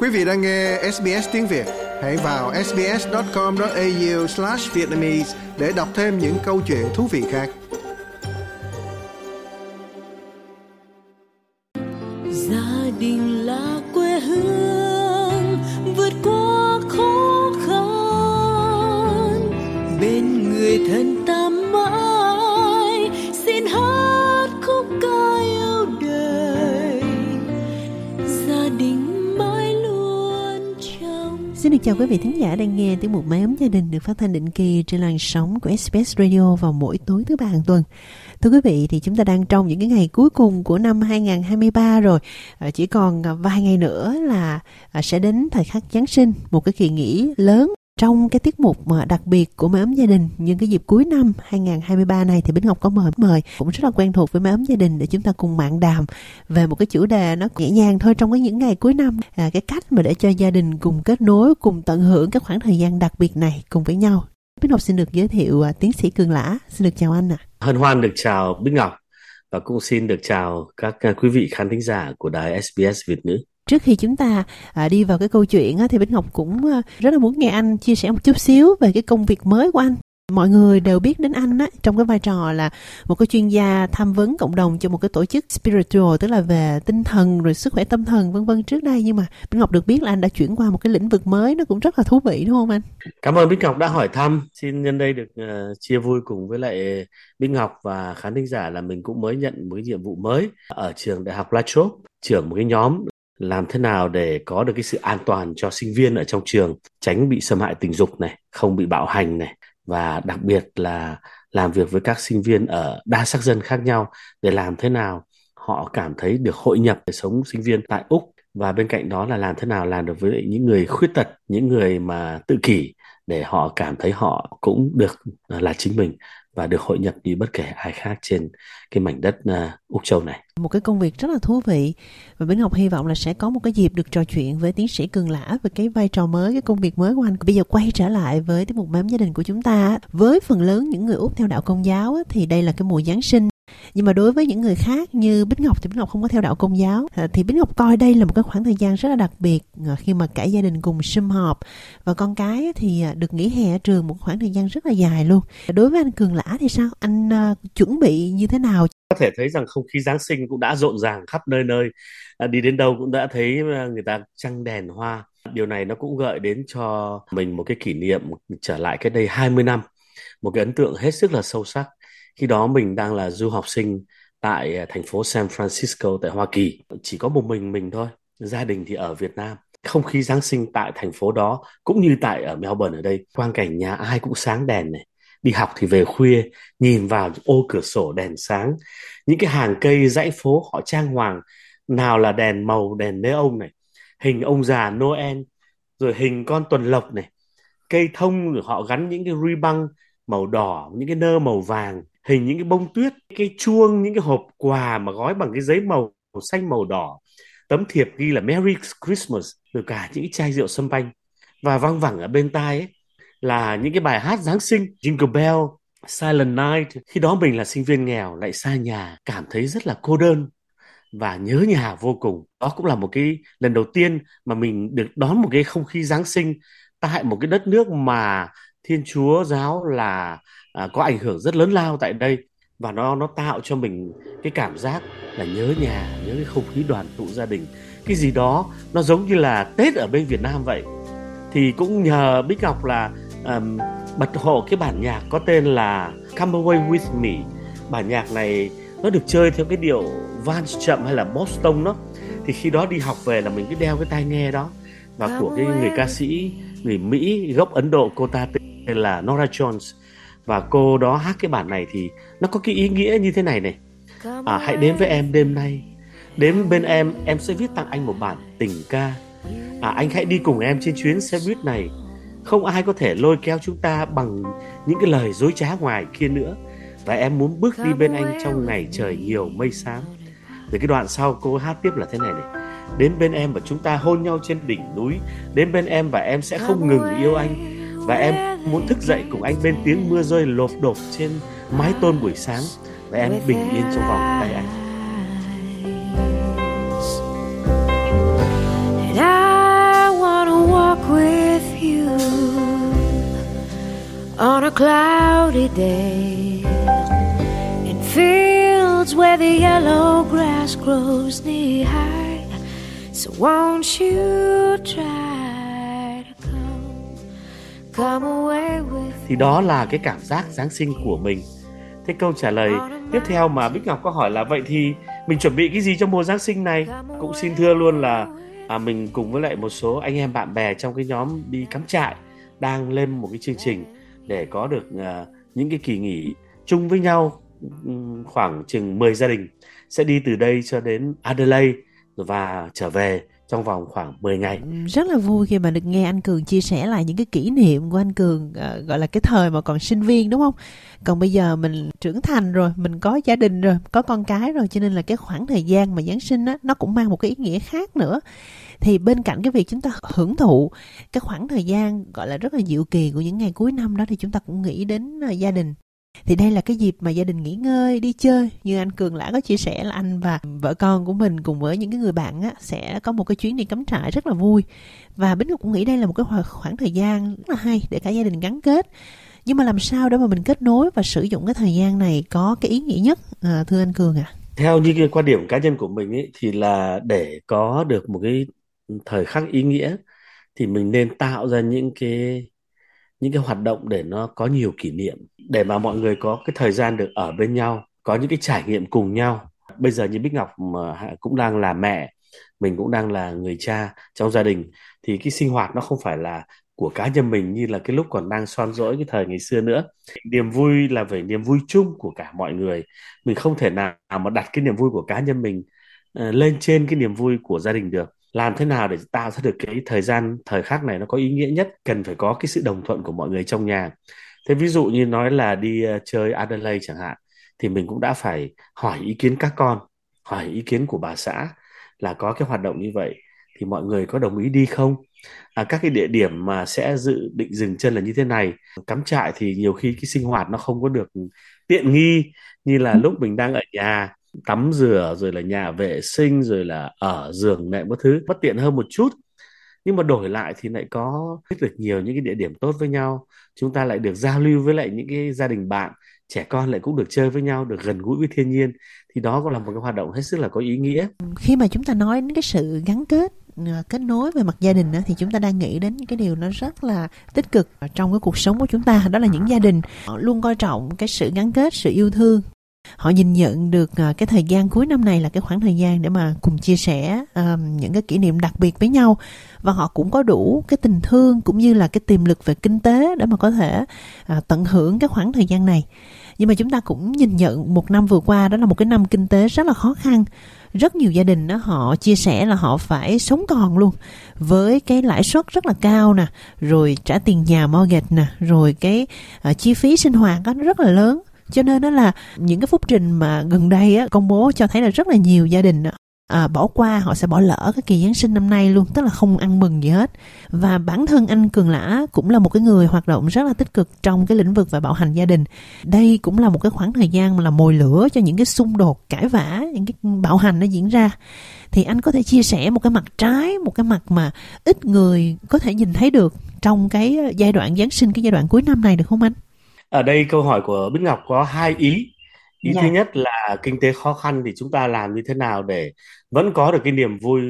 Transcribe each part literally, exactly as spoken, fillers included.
Quý vị đang nghe ét bê ét Tiếng Việt, hãy vào ét bê ét chấm com.au/vietnamese để đọc thêm những câu chuyện thú vị khác. Gia đình là quê hương vượt qua khó khăn, bên người thân ta mãi xin hát khúc ca yêu đời, gia đình mãi luôn trong. Xin được chào quý vị thính giả đang nghe tiểu mục Mái Ấm Gia Đình được phát thanh định kỳ trên làn sóng của ét bê ét Radio vào mỗi tối thứ ba hàng tuần. Thưa quý vị, thì chúng ta đang trong những cái ngày cuối cùng của năm hai không hai ba rồi. Chỉ còn vài ngày nữa là sẽ đến thời khắc Giáng sinh, một cái kỳ nghỉ lớn. Trong cái tiết mục mà đặc biệt của Mái Ấm Gia Đình những cái dịp cuối năm hai không hai ba này thì Bích Ngọc có mời mời cũng rất là quen thuộc với Mái Ấm Gia Đình để chúng ta cùng mạn đàm về một cái chủ đề nó nhẹ nhàng thôi trong cái những ngày cuối năm, à, cái cách mà để cho gia đình cùng kết nối, cùng tận hưởng cái khoảng thời gian đặc biệt này cùng với nhau. Bích Ngọc xin được giới thiệu uh, tiến sĩ Cường Lã. Xin được chào anh ạ. À. Hân hoan được chào Bích Ngọc và cũng xin được chào các uh, quý vị khán thính giả của Đài ét bê ét Việt Nữ. Trước khi chúng ta uh, đi vào cái câu chuyện uh, thì Bích Ngọc cũng uh, rất là muốn nghe anh chia sẻ một chút xíu về cái công việc mới của anh. Mọi người đều biết đến anh á, trong cái vai trò là một cái chuyên gia tham vấn cộng đồng cho một cái tổ chức spiritual, tức là về tinh thần rồi sức khỏe tâm thần vân vân trước đây, nhưng mà Bích Ngọc được biết là anh đã chuyển qua một cái lĩnh vực mới, nó cũng rất là thú vị đúng không anh? Cảm ơn Bích Ngọc đã hỏi thăm. Xin nhân đây được uh, chia vui cùng với lại Bích Ngọc và khán thính giả là mình cũng mới nhận một cái nhiệm vụ mới ở trường đại học La Chop, trưởng một cái nhóm làm thế nào để có được cái sự an toàn cho sinh viên ở trong trường, tránh bị xâm hại tình dục này, không bị bạo hành này, và đặc biệt là làm việc với các sinh viên ở đa sắc dân khác nhau để làm thế nào họ cảm thấy được hội nhập đời sống sinh viên tại Úc, và bên cạnh đó là làm thế nào làm được với những người khuyết tật, những người mà tự kỷ để họ cảm thấy họ cũng được là chính mình và được hội nhập như bất kể ai khác trên cái mảnh đất Úc Châu này. Một cái công việc rất là thú vị, và Bích Ngọc hy vọng là sẽ có một cái dịp được trò chuyện với tiến sĩ Cường Lã về cái vai trò mới, cái công việc mới của anh. Bây giờ quay trở lại với tiết mục Mái Ấm Gia Đình của chúng ta. Với phần lớn những người Úc theo đạo Công giáo thì đây là cái mùa Giáng sinh, nhưng mà đối với những người khác như Bích Ngọc thì Bích Ngọc không có theo đạo Công giáo, thì Bích Ngọc coi đây là một cái khoảng thời gian rất là đặc biệt khi mà cả gia đình cùng sum họp, và con cái thì được nghỉ hè ở trường một khoảng thời gian rất là dài luôn. Đối với anh Cường Lã thì sao, anh chuẩn bị như thế nào? Có thể thấy rằng không khí Giáng sinh cũng đã rộn ràng khắp nơi nơi, đi đến đâu cũng đã thấy người ta trăng đèn hoa. Điều này nó cũng gợi đến cho mình một cái kỷ niệm trở lại cách đây hai mươi năm, một cái ấn tượng hết sức là sâu sắc. Khi đó mình đang là du học sinh tại thành phố San Francisco tại Hoa Kỳ. Chỉ có một mình mình thôi, gia đình thì ở Việt Nam. Không khí Giáng sinh tại thành phố đó cũng như tại ở Melbourne ở đây, quang cảnh nhà ai cũng sáng đèn này. Đi học thì về khuya, nhìn vào ô cửa sổ đèn sáng. Những cái hàng cây dãy phố họ trang hoàng, nào là đèn màu, đèn neon này, hình ông già Noel, rồi hình con tuần lộc này. Cây thông rồi họ gắn những cái ri băng màu đỏ, những cái nơ màu vàng, hình những cái bông tuyết, cái chuông, những cái hộp quà mà gói bằng cái giấy màu, màu xanh màu đỏ, tấm thiệp ghi là Merry Christmas, rồi cả những cái chai rượu sâm banh. Và văng vẳng ở bên tai ấy là những cái bài hát Giáng sinh, Jingle Bell, Silent Night. Khi đó mình là sinh viên nghèo, lại xa nhà, cảm thấy rất là cô đơn và nhớ nhà vô cùng. Đó cũng là một cái lần đầu tiên mà mình được đón một cái không khí Giáng sinh tại một cái đất nước mà Thiên Chúa giáo là à, có ảnh hưởng rất lớn lao tại đây, và nó nó tạo cho mình cái cảm giác là nhớ nhà, nhớ cái không khí đoàn tụ gia đình. Cái gì đó nó giống như là Tết ở bên Việt Nam vậy. Thì cũng nhờ Bích Ngọc là um, bật hộ cái bản nhạc có tên là Come Away With Me. Bản nhạc này nó được chơi theo cái điệu vals chậm hay là Boston đó. Thì khi đó đi học về là mình cứ đeo cái tai nghe đó, và của cái người ca sĩ người Mỹ gốc Ấn Độ, cô ta tên là Norah Jones, và cô đó hát cái bản này thì nó có cái ý nghĩa như thế này này. À, hãy đến với em đêm nay, đến bên em, em sẽ viết tặng anh một bản tình ca. À, anh hãy đi cùng em trên chuyến xe buýt này. Không ai có thể lôi kéo chúng ta bằng những cái lời dối trá ngoài kia nữa. Và em muốn bước đi bên anh trong ngày trời nhiều mây xám. Rồi cái đoạn sau cô hát tiếp là thế này này. Đến bên em và chúng ta hôn nhau trên đỉnh núi. Đến bên em và em sẽ không ngừng yêu anh. Và em muốn thức dậy cùng anh bên tiếng mưa rơi lộp độp trên mái tôn buổi sáng. Và em bình yên trong vòng tay anh. And I on a cloudy day, in fields where the yellow grass grows knee high. So won't you try to come, come away with me. Thì đó là cái cảm giác Giáng sinh của mình. Thế câu trả lời tiếp theo mà Bích Ngọc có hỏi là vậy thì mình chuẩn bị cái gì cho mùa Giáng sinh này? Cũng xin thưa luôn là à, mình cùng với lại một số anh em bạn bè trong cái nhóm đi cắm trại đang lên một cái chương trình để có được uh, những cái kỳ nghỉ chung với nhau, um, khoảng chừng mười gia đình sẽ đi từ đây cho đến Adelaide và trở về trong vòng khoảng mười ngày. Rất là vui khi mà được nghe anh Cường chia sẻ lại những cái kỷ niệm của anh Cường, uh, gọi là cái thời mà còn sinh viên đúng không? Còn bây giờ mình trưởng thành rồi, mình có gia đình rồi, có con cái rồi, cho nên là cái khoảng thời gian mà Giáng sinh á, nó cũng mang một cái ý nghĩa khác nữa. Thì bên cạnh cái việc chúng ta hưởng thụ cái khoảng thời gian gọi là rất là diệu kỳ của những ngày cuối năm đó, thì chúng ta cũng nghĩ đến uh, gia đình. Thì đây là cái dịp mà gia đình nghỉ ngơi, đi chơi. Như anh Cường Lã có chia sẻ là anh và vợ con của mình cùng với những cái người bạn á, sẽ có một cái chuyến đi cắm trại rất là vui. Và Bích Ngọc cũng nghĩ đây là một cái khoảng thời gian rất là hay để cả gia đình gắn kết. Nhưng mà làm sao để mà mình kết nối và sử dụng cái thời gian này có cái ý nghĩa nhất, à, thưa anh Cường ạ? À? Theo như cái quan điểm cá nhân của mình ấy, thì là để có được một cái thời khắc ý nghĩa thì mình nên tạo ra những cái những cái hoạt động để nó có nhiều kỷ niệm, để mà mọi người có cái thời gian được ở bên nhau, có những cái trải nghiệm cùng nhau. Bây giờ như Bích Ngọc mà cũng đang là mẹ, mình cũng đang là người cha trong gia đình, thì cái sinh hoạt nó không phải là của cá nhân mình như là cái lúc còn đang son dỗi cái thời ngày xưa nữa. Niềm vui là về niềm vui chung của cả mọi người. Mình không thể nào mà đặt cái niềm vui của cá nhân mình lên trên cái niềm vui của gia đình được. Làm thế nào để tạo ra được cái thời gian, thời khắc này nó có ý nghĩa nhất? Cần phải có cái sự đồng thuận của mọi người trong nhà. Thế ví dụ như nói là đi chơi Adelaide chẳng hạn, thì mình cũng đã phải hỏi ý kiến các con, hỏi ý kiến của bà xã là có cái hoạt động như vậy thì mọi người có đồng ý đi không? À, các cái địa điểm mà sẽ dự định dừng chân là như thế này. Cắm trại thì nhiều khi cái sinh hoạt nó không có được tiện nghi như là lúc mình đang ở nhà, tắm rửa rồi là nhà vệ sinh rồi là ở giường này, một thứ bất tiện hơn một chút. Nhưng mà đổi lại thì lại có được nhiều những cái địa điểm tốt với nhau. Chúng ta lại được giao lưu với lại những cái gia đình bạn, trẻ con lại cũng được chơi với nhau, được gần gũi với thiên nhiên. Thì đó cũng là một cái hoạt động hết sức là có ý nghĩa. Khi mà chúng ta nói đến cái sự gắn kết, kết nối về mặt gia đình thì chúng ta đang nghĩ đến cái điều nó rất là tích cực trong cái cuộc sống của chúng ta. Đó là những gia đình họ luôn coi trọng cái sự gắn kết, sự yêu thương. Họ nhìn nhận được cái thời gian cuối năm này là cái khoảng thời gian để mà cùng chia sẻ um, những cái kỷ niệm đặc biệt với nhau. Và họ cũng có đủ cái tình thương cũng như là cái tiềm lực về kinh tế để mà có thể uh, tận hưởng cái khoảng thời gian này. Nhưng mà chúng ta cũng nhìn nhận một năm vừa qua đó là một cái năm kinh tế rất là khó khăn. Rất nhiều gia đình đó, họ chia sẻ là họ phải sống còn luôn với cái lãi suất rất là cao nè, rồi trả tiền nhà mortgage nè, rồi cái uh, chi phí sinh hoạt đó, nó rất là lớn. Cho nên đó là những cái phúc trình mà gần đây á, công bố cho thấy là rất là nhiều gia đình à, bỏ qua, họ sẽ bỏ lỡ cái kỳ Giáng sinh năm nay luôn, tức là không ăn mừng gì hết. Và bản thân anh Cường Lã cũng là một cái người hoạt động rất là tích cực trong cái lĩnh vực về bạo hành gia đình. Đây cũng là một cái khoảng thời gian mà là mồi lửa cho những cái xung đột, cãi vã, những cái bạo hành nó diễn ra. Thì anh có thể chia sẻ một cái mặt trái, một cái mặt mà ít người có thể nhìn thấy được trong cái giai đoạn Giáng sinh, cái giai đoạn cuối năm này được không anh? Ở đây câu hỏi của Bích Ngọc có hai ý. Ý yeah. thứ nhất là kinh tế khó khăn thì chúng ta làm như thế nào để vẫn có được cái niềm vui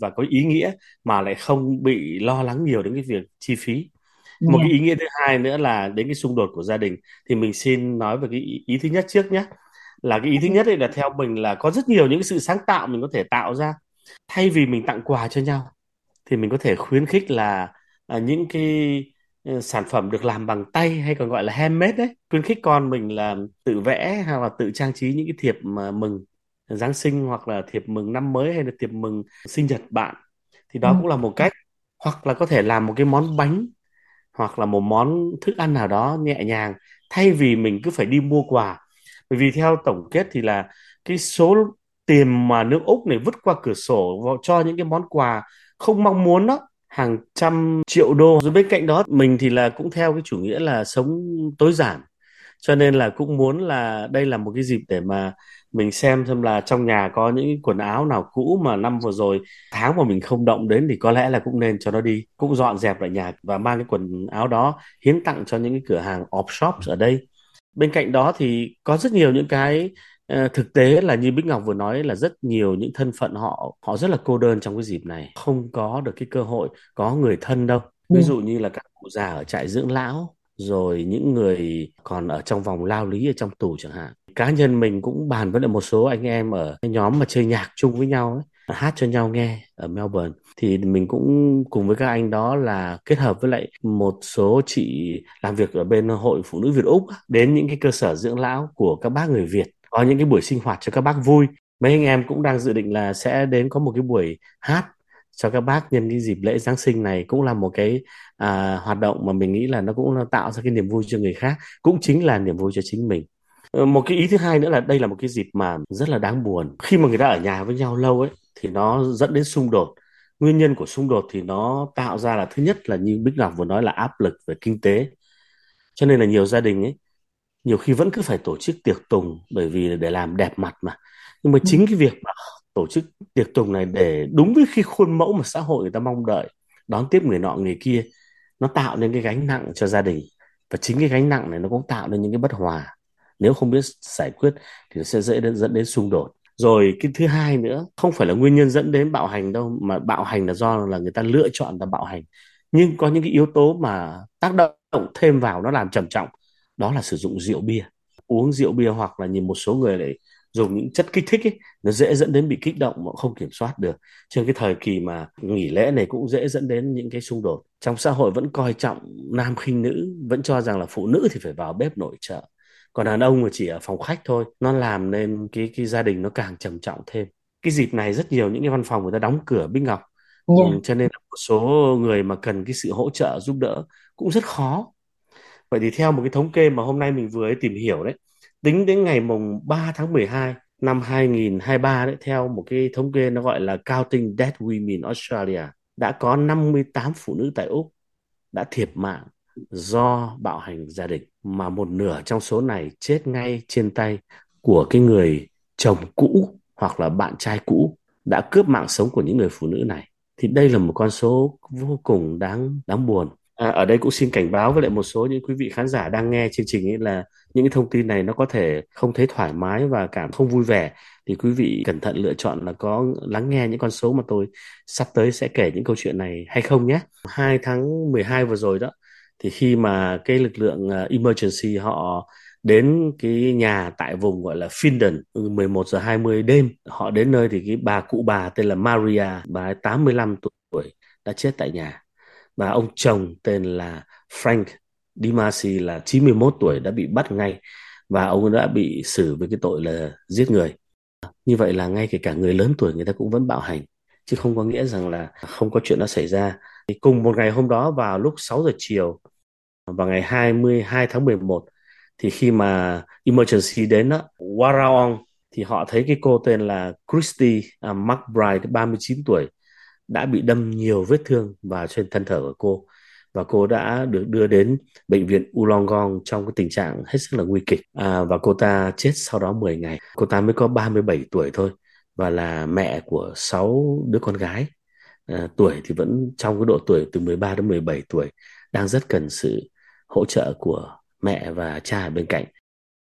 và có ý nghĩa mà lại không bị lo lắng nhiều đến cái việc chi phí. Yeah. Một cái ý nghĩa thứ hai nữa là đến cái xung đột của gia đình. Thì mình xin nói về cái ý, ý thứ nhất trước nhé. Là cái ý thứ nhất ấy là theo mình là có rất nhiều những cái sự sáng tạo mình có thể tạo ra. Thay vì mình tặng quà cho nhau thì mình có thể khuyến khích là à, những cái sản phẩm được làm bằng tay hay còn gọi là handmade đấy. Khuyến khích con mình là tự vẽ hoặc là tự trang trí những cái thiệp mừng Giáng sinh hoặc là thiệp mừng năm mới hay là thiệp mừng sinh nhật bạn. Thì đó ừ. cũng là một cách. Hoặc là có thể làm một cái món bánh hoặc là một món thức ăn nào đó nhẹ nhàng thay vì mình cứ phải đi mua quà. Bởi vì theo tổng kết thì là cái số tiền mà nước Úc này vứt qua cửa sổ cho những cái món quà không mong muốn đó hàng trăm triệu đô. Rồi bên cạnh đó mình thì là cũng theo cái chủ nghĩa là sống tối giản. Cho nên là cũng muốn là đây là một cái dịp để mà mình xem xem là trong nhà có những quần áo nào cũ mà năm vừa rồi tháng mà mình không động đến thì có lẽ là cũng nên cho nó đi, cũng dọn dẹp lại nhà và mang cái quần áo đó hiến tặng cho những cái cửa hàng op shops ở đây. Bên cạnh đó thì có rất nhiều những cái uh, thực tế là như Bích Ngọc vừa nói, là rất nhiều những thân phận họ họ rất là cô đơn trong cái dịp này, không có được cái cơ hội có người thân đâu. Ví dụ như là các cụ già ở trại dưỡng lão, rồi những người còn ở trong vòng lao lý ở trong tù chẳng hạn. Cá nhân mình cũng bàn với một số anh em ở cái nhóm mà chơi nhạc chung với nhau ấy, hát cho nhau nghe ở Melbourne, thì mình cũng cùng với các anh đó là kết hợp với lại một số chị làm việc ở bên Hội Phụ Nữ Việt Úc, đến những cái cơ sở dưỡng lão của các bác người Việt, có những cái buổi sinh hoạt cho các bác vui. Mấy anh em cũng đang dự định là sẽ đến có một cái buổi hát cho các bác nhân cái dịp lễ Giáng sinh này, cũng là một cái à, hoạt động mà mình nghĩ là nó cũng tạo ra cái niềm vui cho người khác, cũng chính là niềm vui cho chính mình. Một cái ý thứ hai nữa là đây là một cái dịp mà rất là đáng buồn. Khi mà người ta ở nhà với nhau lâu ấy thì nó dẫn đến xung đột. Nguyên nhân của xung đột thì nó tạo ra là, thứ nhất là như Bích Ngọc vừa nói, là áp lực về kinh tế. Cho nên là nhiều gia đình ấy nhiều khi vẫn cứ phải tổ chức tiệc tùng, bởi vì để làm đẹp mặt mà. Nhưng mà chính cái việc mà tổ chức tiệc tùng này để đúng với khi khuôn mẫu mà xã hội người ta mong đợi, đón tiếp người nọ người kia, nó tạo nên cái gánh nặng cho gia đình. Và chính cái gánh nặng này nó cũng tạo nên những cái bất hòa. Nếu không biết giải quyết thì sẽ dễ dẫn đến xung đột. Rồi cái thứ hai nữa, không phải là nguyên nhân dẫn đến bạo hành đâu, mà bạo hành là do là người ta lựa chọn là bạo hành. Nhưng có những cái yếu tố mà tác động thêm vào nó làm trầm trọng, đó là sử dụng rượu bia. Uống rượu bia hoặc là nhìn một số người lại dùng những chất kích thích ấy, nó dễ dẫn đến bị kích động mà không kiểm soát được. Trên cái thời kỳ mà nghỉ lễ này cũng dễ dẫn đến những cái xung đột. Trong xã hội vẫn coi trọng nam khinh nữ, vẫn cho rằng là phụ nữ thì phải vào bếp nội trợ, còn đàn ông chỉ ở phòng khách thôi. Nó làm nên cái, cái gia đình nó càng trầm trọng thêm. Cái dịp này rất nhiều những cái văn phòng người ta đóng cửa, Bích Ngọc. Yeah. Ừ, cho nên là một số người mà cần cái sự hỗ trợ giúp đỡ cũng rất khó. Vậy thì theo một cái thống kê mà hôm nay mình vừa tìm hiểu đấy, tính đến ngày mùng ba tháng mười hai năm hai không hai ba đấy, theo một cái thống kê nó gọi là counting dead women australia, đã có năm mươi tám phụ nữ tại Úc đã thiệt mạng do bạo hành gia đình, mà một nửa trong số này chết ngay trên tay của cái người chồng cũ hoặc là bạn trai cũ đã cướp mạng sống của những người phụ nữ này. Thì đây là một con số vô cùng đáng đáng buồn. À, ở đây cũng xin cảnh báo với lại một số những quý vị khán giả đang nghe chương trình ấy là những cái thông tin này nó có thể không thấy thoải mái và cảm không vui vẻ, thì quý vị cẩn thận lựa chọn là có lắng nghe những con số mà tôi sắp tới sẽ kể những câu chuyện này hay không nhé. hai tháng mười hai vừa rồi đó, thì khi mà cái lực lượng emergency họ đến cái nhà tại vùng gọi là Findon, mười một giờ hai mươi đêm, họ đến nơi thì cái bà cụ bà tên là Maria, bà ấy tám mươi lăm tuổi đã chết tại nhà. Và ông chồng tên là Frank Dimasi là chín mươi mốt tuổi đã bị bắt ngay, và ông đã bị xử với cái tội là giết người. Như vậy là ngay kể cả người lớn tuổi người ta cũng vẫn bạo hành, chứ không có nghĩa rằng là không có chuyện đó xảy ra. Thì cùng một ngày hôm đó vào lúc sáu giờ chiều vào ngày hai mươi hai tháng mười một, thì khi mà emergency đến đó, Warawong, thì họ thấy cái cô tên là Christy McBride, ba mươi chín tuổi, đã bị đâm nhiều vết thương vào trên thân thể của cô, và cô đã được đưa đến bệnh viện Ulongong trong cái tình trạng hết sức là nguy kịch. À, và cô ta chết sau đó mười ngày. Cô ta mới có ba mươi bảy tuổi thôi, và là mẹ của sáu đứa con gái. À, tuổi thì vẫn trong cái độ tuổi từ mười ba đến mười bảy tuổi, đang rất cần sự hỗ trợ của mẹ và cha ở bên cạnh.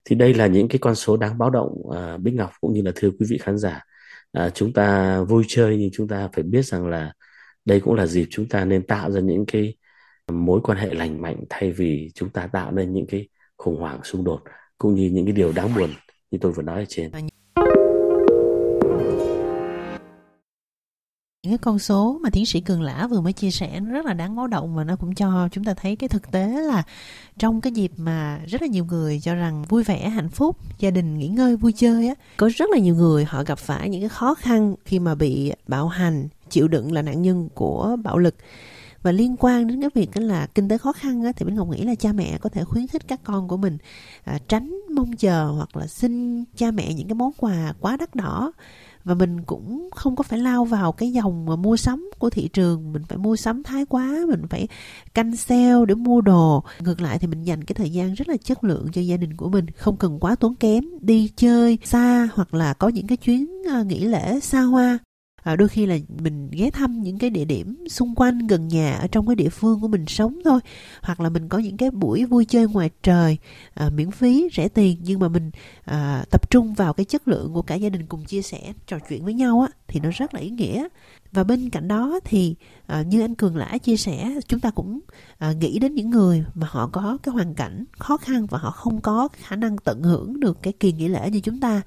Thì đây là những cái con số đáng báo động, à, Bích Ngọc cũng như là thưa quý vị khán giả. À, chúng ta vui chơi nhưng chúng ta phải biết rằng là đây cũng là dịp chúng ta nên tạo ra những cái mối quan hệ lành mạnh, thay vì chúng ta tạo nên những cái khủng hoảng xung đột cũng như những cái điều đáng buồn như tôi vừa nói ở trên. Những con số mà tiến sĩ Cường Lã vừa mới chia sẻ rất là đáng báo động, và nó cũng cho chúng ta thấy cái thực tế là trong cái dịp mà rất là nhiều người cho rằng vui vẻ, hạnh phúc, gia đình nghỉ ngơi, vui chơi á, có rất là nhiều người họ gặp phải những cái khó khăn khi mà bị bạo hành, chịu đựng là nạn nhân của bạo lực. Và liên quan đến cái việc là kinh tế khó khăn á, thì Bích Ngọc nghĩ là cha mẹ có thể khuyến khích các con của mình à, tránh mong chờ hoặc là xin cha mẹ những cái món quà quá đắt đỏ, Và mình cũng không có phải lao vào cái dòng mà mua sắm của thị trường, mình phải mua sắm thái quá, mình phải canh sale để mua đồ. Ngược lại thì mình dành cái thời gian rất là chất lượng cho gia đình của mình, không cần quá tốn kém, đi chơi xa hoặc là có những cái chuyến nghỉ lễ xa hoa. À, đôi khi là mình ghé thăm những cái địa điểm xung quanh gần nhà ở trong cái địa phương của mình sống thôi, hoặc là mình có những cái buổi vui chơi ngoài trời à, miễn phí, rẻ tiền, nhưng mà mình à, tập trung vào cái chất lượng của cả gia đình cùng chia sẻ, trò chuyện với nhau á, thì nó rất là ý nghĩa. Và bên cạnh đó thì à, như anh Cường Lã chia sẻ, chúng ta cũng à, nghĩ đến những người mà họ có cái hoàn cảnh khó khăn và họ không có khả năng tận hưởng được cái kỳ nghỉ lễ như chúng ta.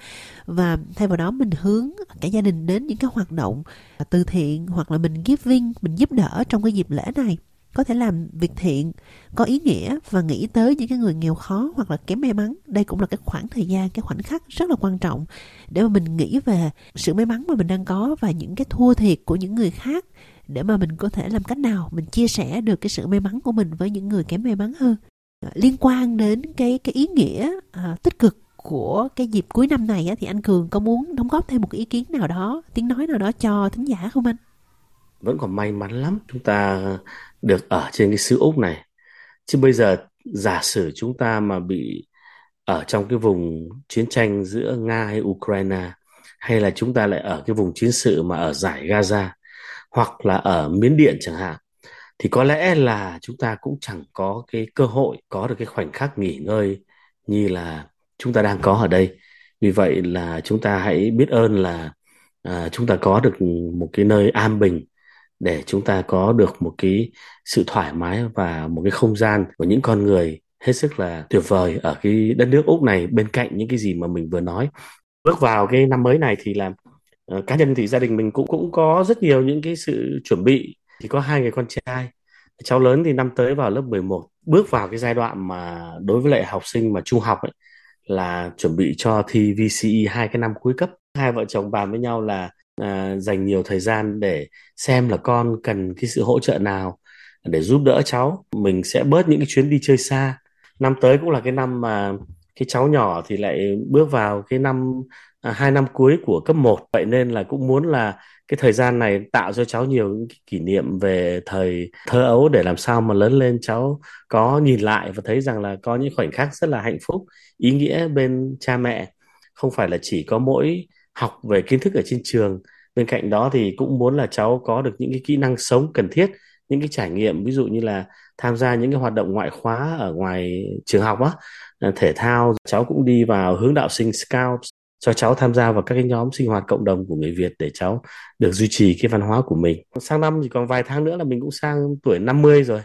Và thay vào đó mình hướng cả gia đình đến những cái hoạt động à, từ thiện, hoặc là mình giving, mình giúp đỡ trong cái dịp lễ này. Có thể làm việc thiện có ý nghĩa và nghĩ tới những cái người nghèo khó hoặc là kém may mắn. Đây cũng là cái khoảng thời gian, cái khoảnh khắc rất là quan trọng để mà mình nghĩ về sự may mắn mà mình đang có và những cái thua thiệt của những người khác, để mà mình có thể làm cách nào mình chia sẻ được cái sự may mắn của mình với những người kém may mắn hơn. Liên quan đến cái, cái ý nghĩa à, tích cực của cái dịp cuối năm này á, thì anh Cường có muốn đóng góp thêm một cái ý kiến nào đó, tiếng nói nào đó cho thính giả không anh? Vẫn còn may mắn lắm chúng ta được ở trên cái xứ Úc này. Chứ bây giờ giả sử chúng ta mà bị ở trong cái vùng chiến tranh giữa Nga hay Ukraine, hay là chúng ta lại ở cái vùng chiến sự mà ở dải Gaza hoặc là ở Miến Điện chẳng hạn, thì có lẽ là chúng ta cũng chẳng có cái cơ hội có được cái khoảnh khắc nghỉ ngơi như là chúng ta đang có ở đây. Vì vậy là chúng ta hãy biết ơn là à, chúng ta có được một cái nơi an bình để chúng ta có được một cái sự thoải mái và một cái không gian của những con người hết sức là tuyệt vời ở cái đất nước Úc này, bên cạnh những cái gì mà mình vừa nói. Bước vào cái năm mới này thì là uh, cá nhân thì gia đình mình cũng cũng có rất nhiều những cái sự chuẩn bị. Thì có hai người con trai, cháu lớn thì năm tới vào lớp mười một, bước vào cái giai đoạn mà đối với lại học sinh mà trung học ấy, là chuẩn bị cho thi vê xê e hai cái năm cuối cấp. Hai vợ chồng bàn với nhau là À, dành nhiều thời gian để xem là con cần cái sự hỗ trợ nào để giúp đỡ cháu. Mình sẽ bớt những cái chuyến đi chơi xa. Năm tới cũng là cái năm mà cái cháu nhỏ thì lại bước vào cái năm à, hai năm cuối của cấp một. Vậy nên là cũng muốn là cái thời gian này tạo cho cháu nhiều những kỷ niệm về thời thơ ấu, để làm sao mà lớn lên cháu có nhìn lại và thấy rằng là có những khoảnh khắc rất là hạnh phúc, ý nghĩa bên cha mẹ. Không phải là chỉ có mỗi học về kiến thức ở trên trường, bên cạnh đó thì cũng muốn là cháu có được những cái kỹ năng sống cần thiết, những cái trải nghiệm ví dụ như là tham gia những cái hoạt động ngoại khóa ở ngoài trường học á, thể thao. Cháu cũng đi vào hướng đạo sinh Scouts, cho cháu tham gia vào các cái nhóm sinh hoạt cộng đồng của người Việt để cháu được duy trì cái văn hóa của mình. Sang năm chỉ còn vài tháng nữa là mình cũng sang tuổi năm mươi rồi.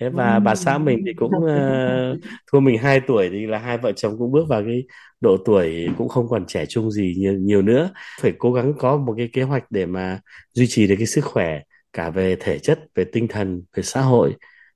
Thế và bà xã mình thì cũng uh, thua mình hai tuổi, thì là hai vợ chồng cũng bước vào cái độ tuổi cũng không còn trẻ trung gì nhiều, nhiều nữa. Phải cố gắng có một cái kế hoạch để mà duy trì được cái sức khỏe cả về thể chất, về tinh thần, về xã hội,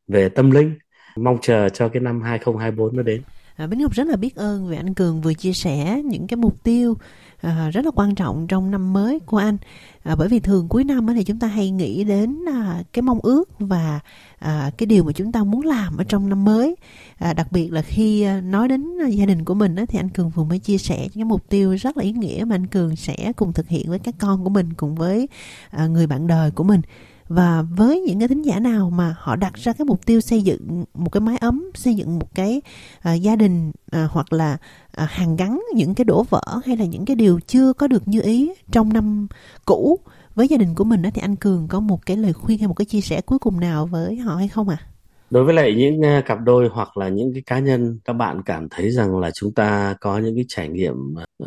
về tâm linh. Mong chờ cho cái năm hai không hai bốn nó đến. À, Bích Ngọc rất là biết ơn vì anh Cường vừa chia sẻ những cái mục tiêu à, rất là quan trọng trong năm mới của anh. À, bởi vì thường cuối năm thì chúng ta hay nghĩ đến à, cái mong ước và à, cái điều mà chúng ta muốn làm ở trong năm mới. À, đặc biệt là khi nói đến gia đình của mình á, thì anh Cường vừa mới chia sẻ những cái mục tiêu rất là ý nghĩa mà anh Cường sẽ cùng thực hiện với các con của mình, cùng với à, người bạn đời của mình. Và với những cái thính giả nào mà họ đặt ra cái mục tiêu xây dựng một cái mái ấm, xây dựng một cái uh, gia đình uh, hoặc là uh, hàn gắn những cái đổ vỡ hay là những cái điều chưa có được như ý trong năm cũ với gia đình của mình đó, thì anh Cường có một cái lời khuyên hay một cái chia sẻ cuối cùng nào với họ hay không ạ? À? Đối với lại những uh, cặp đôi hoặc là những cái cá nhân, các bạn cảm thấy rằng là chúng ta có những cái trải nghiệm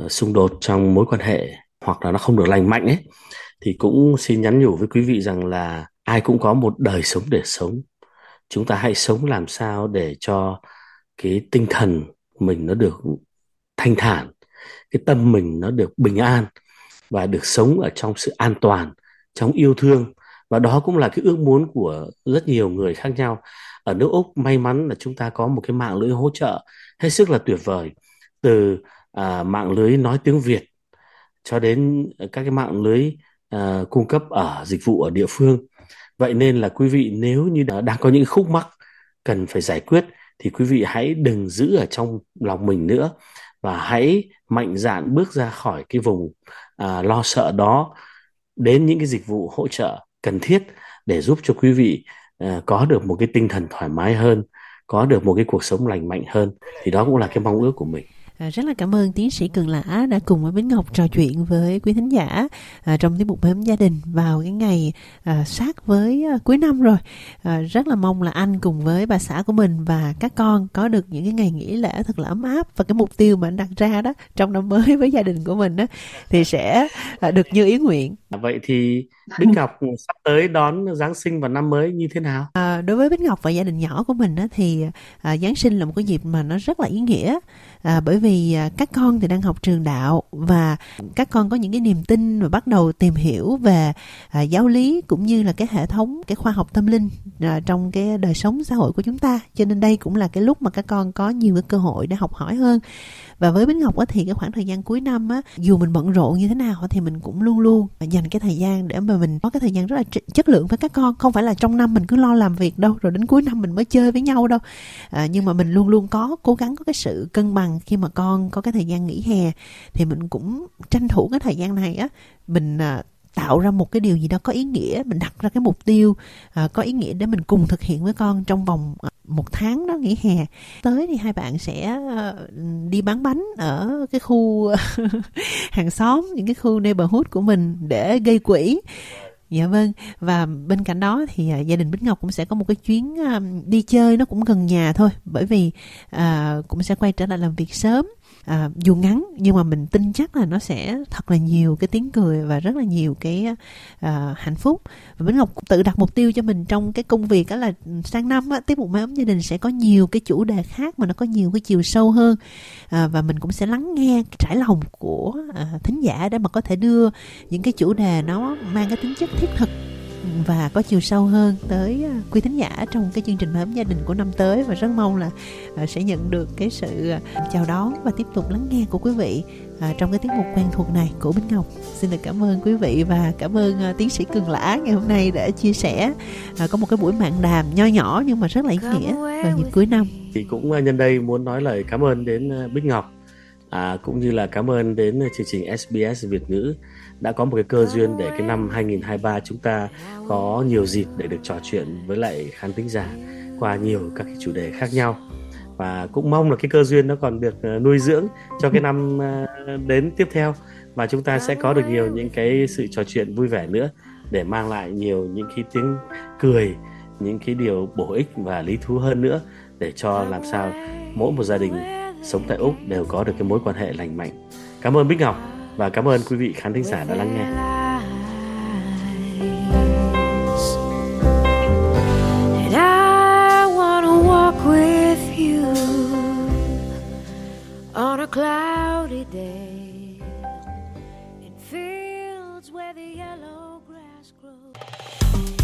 uh, xung đột trong mối quan hệ hoặc là nó không được lành mạnh ấy, thì cũng xin nhắn nhủ với quý vị rằng là ai cũng có một đời sống để sống. Chúng ta hãy sống làm sao để cho cái tinh thần mình nó được thanh thản, cái tâm mình nó được bình an và được sống ở trong sự an toàn, trong yêu thương. Và đó cũng là cái ước muốn của rất nhiều người khác nhau. Ở nước Úc may mắn là chúng ta có một cái mạng lưới hỗ trợ hết sức là tuyệt vời, từ à, mạng lưới nói tiếng Việt cho đến các cái mạng lưới À, cung cấp ở dịch vụ ở địa phương. Vậy nên là quý vị nếu như đang có những khúc mắc cần phải giải quyết thì quý vị hãy đừng giữ ở trong lòng mình nữa, và hãy mạnh dạn bước ra khỏi cái vùng à, lo sợ đó đến những cái dịch vụ hỗ trợ cần thiết để giúp cho quý vị à, có được một cái tinh thần thoải mái hơn, có được một cái cuộc sống lành mạnh hơn. Thì đó cũng là cái mong ước của mình. À, rất là cảm ơn tiến sĩ Cường Lã đã cùng với Bích Ngọc trò chuyện với quý thính giả à, trong tiết mục Mái Ấm Gia Đình vào cái ngày à, sát với à, cuối năm rồi. À, rất là mong là anh cùng với bà xã của mình và các con có được những cái ngày nghỉ lễ thật là ấm áp, và cái mục tiêu mà anh đặt ra đó trong năm mới với gia đình của mình đó, thì sẽ à, được như ý nguyện. Vậy thì Bích Ngọc sắp tới đón Giáng sinh và năm mới như thế nào? À, đối với Bích Ngọc và gia đình nhỏ của mình á, thì à, Giáng sinh là một cái dịp mà nó rất là ý nghĩa, à, bởi vì à, các con thì đang học trường đạo và các con có những cái niềm tin và bắt đầu tìm hiểu về à, giáo lý cũng như là cái hệ thống, cái khoa học tâm linh à, trong cái đời sống xã hội của chúng ta. Cho nên đây cũng là cái lúc mà các con có nhiều cái cơ hội để học hỏi hơn. Và với Bích Ngọc thì cái khoảng thời gian cuối năm á, dù mình bận rộn như thế nào thì mình cũng luôn luôn dành cái thời gian để mà mình có cái thời gian rất là chất lượng với các con. Không phải là trong năm mình cứ lo làm việc đâu, rồi đến cuối năm mình mới chơi với nhau đâu, à, nhưng mà mình luôn luôn có cố gắng có cái sự cân bằng. Khi mà con có cái thời gian nghỉ hè thì mình cũng tranh thủ cái thời gian này á, mình à, tạo ra một cái điều gì đó có ý nghĩa, mình đặt ra cái mục tiêu à, có ý nghĩa để mình cùng thực hiện với con trong vòng một tháng đó nghỉ hè. Tới thì hai bạn sẽ đi bán bánh ở cái khu hàng xóm, những cái khu neighborhood của mình để gây quỹ. Dạ vâng, và bên cạnh đó thì gia đình Bích Ngọc cũng sẽ có một cái chuyến đi chơi nó cũng gần nhà thôi, bởi vì à, cũng sẽ quay trở lại làm việc sớm. À, dù ngắn nhưng mà mình tin chắc là nó sẽ thật là nhiều cái tiếng cười và rất là nhiều cái à, hạnh phúc. Và Bích Ngọc tự đặt mục tiêu cho mình trong cái công việc đó là sang năm á, tiết mục Mái Ấm Gia Đình sẽ có nhiều cái chủ đề khác mà nó có nhiều cái chiều sâu hơn, à, và mình cũng sẽ lắng nghe trải lòng của à, thính giả để mà có thể đưa những cái chủ đề nó mang cái tính chất thiết thực và có chiều sâu hơn tới quý thính giả trong cái chương trình Mái Ấm Gia Đình của năm tới. Và rất mong là sẽ nhận được cái sự chào đón và tiếp tục lắng nghe của quý vị trong cái tiết mục quen thuộc này của Bích Ngọc. Xin được cảm ơn quý vị và cảm ơn tiến sĩ Cường Lã ngày hôm nay đã chia sẻ, có một cái buổi mạn đàm nho nhỏ nhưng mà rất là ý nghĩa vào dịp cuối năm. Thì cũng nhân đây muốn nói lời cảm ơn đến Bích Ngọc, à, cũng như là cảm ơn đến chương trình ét bê ét Việt Ngữ đã có một cái cơ duyên để cái năm hai không hai ba chúng ta có nhiều dịp để được trò chuyện với lại khán thính giả qua nhiều các cái chủ đề khác nhau, và cũng mong là cái cơ duyên nó còn được nuôi dưỡng cho cái năm đến tiếp theo và chúng ta sẽ có được nhiều những cái sự trò chuyện vui vẻ nữa để mang lại nhiều những cái tiếng cười, những cái điều bổ ích và lý thú hơn nữa để cho làm sao mỗi một gia đình sống tại Úc đều có được cái mối quan hệ lành mạnh. Cảm ơn Bích Ngọc và cảm ơn quý vị khán thính giả đã lắng nghe.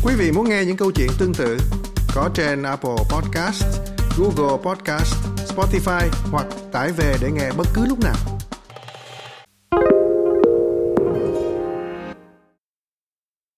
Quý vị muốn nghe những câu chuyện tương tự có trên Apple Podcast, Google Podcast, Spotify hoặc tải về để nghe bất cứ lúc nào.